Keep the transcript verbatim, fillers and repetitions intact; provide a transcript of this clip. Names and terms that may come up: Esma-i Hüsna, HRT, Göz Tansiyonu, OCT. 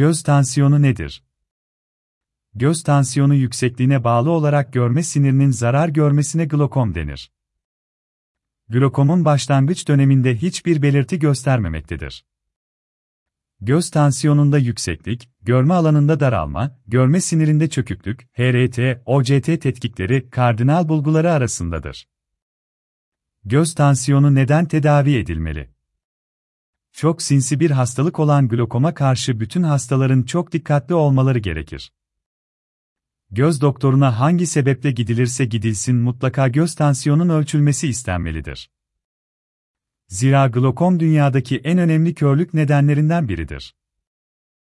Göz tansiyonu nedir? Göz tansiyonu yüksekliğine bağlı olarak görme sinirinin zarar görmesine glokom denir. Glokomun başlangıç döneminde hiçbir belirti göstermemektedir. Göz tansiyonunda yükseklik, görme alanında daralma, görme sinirinde çöküklük, H R T, O C T tetkikleri kardinal bulguları arasındadır. Göz tansiyonu neden tedavi edilmeli? Çok sinsi bir hastalık olan glokoma karşı bütün hastaların çok dikkatli olmaları gerekir. Göz doktoruna hangi sebeple gidilirse gidilsin mutlaka göz tansiyonunun ölçülmesi istenmelidir. Zira glokom dünyadaki en önemli körlük nedenlerinden biridir.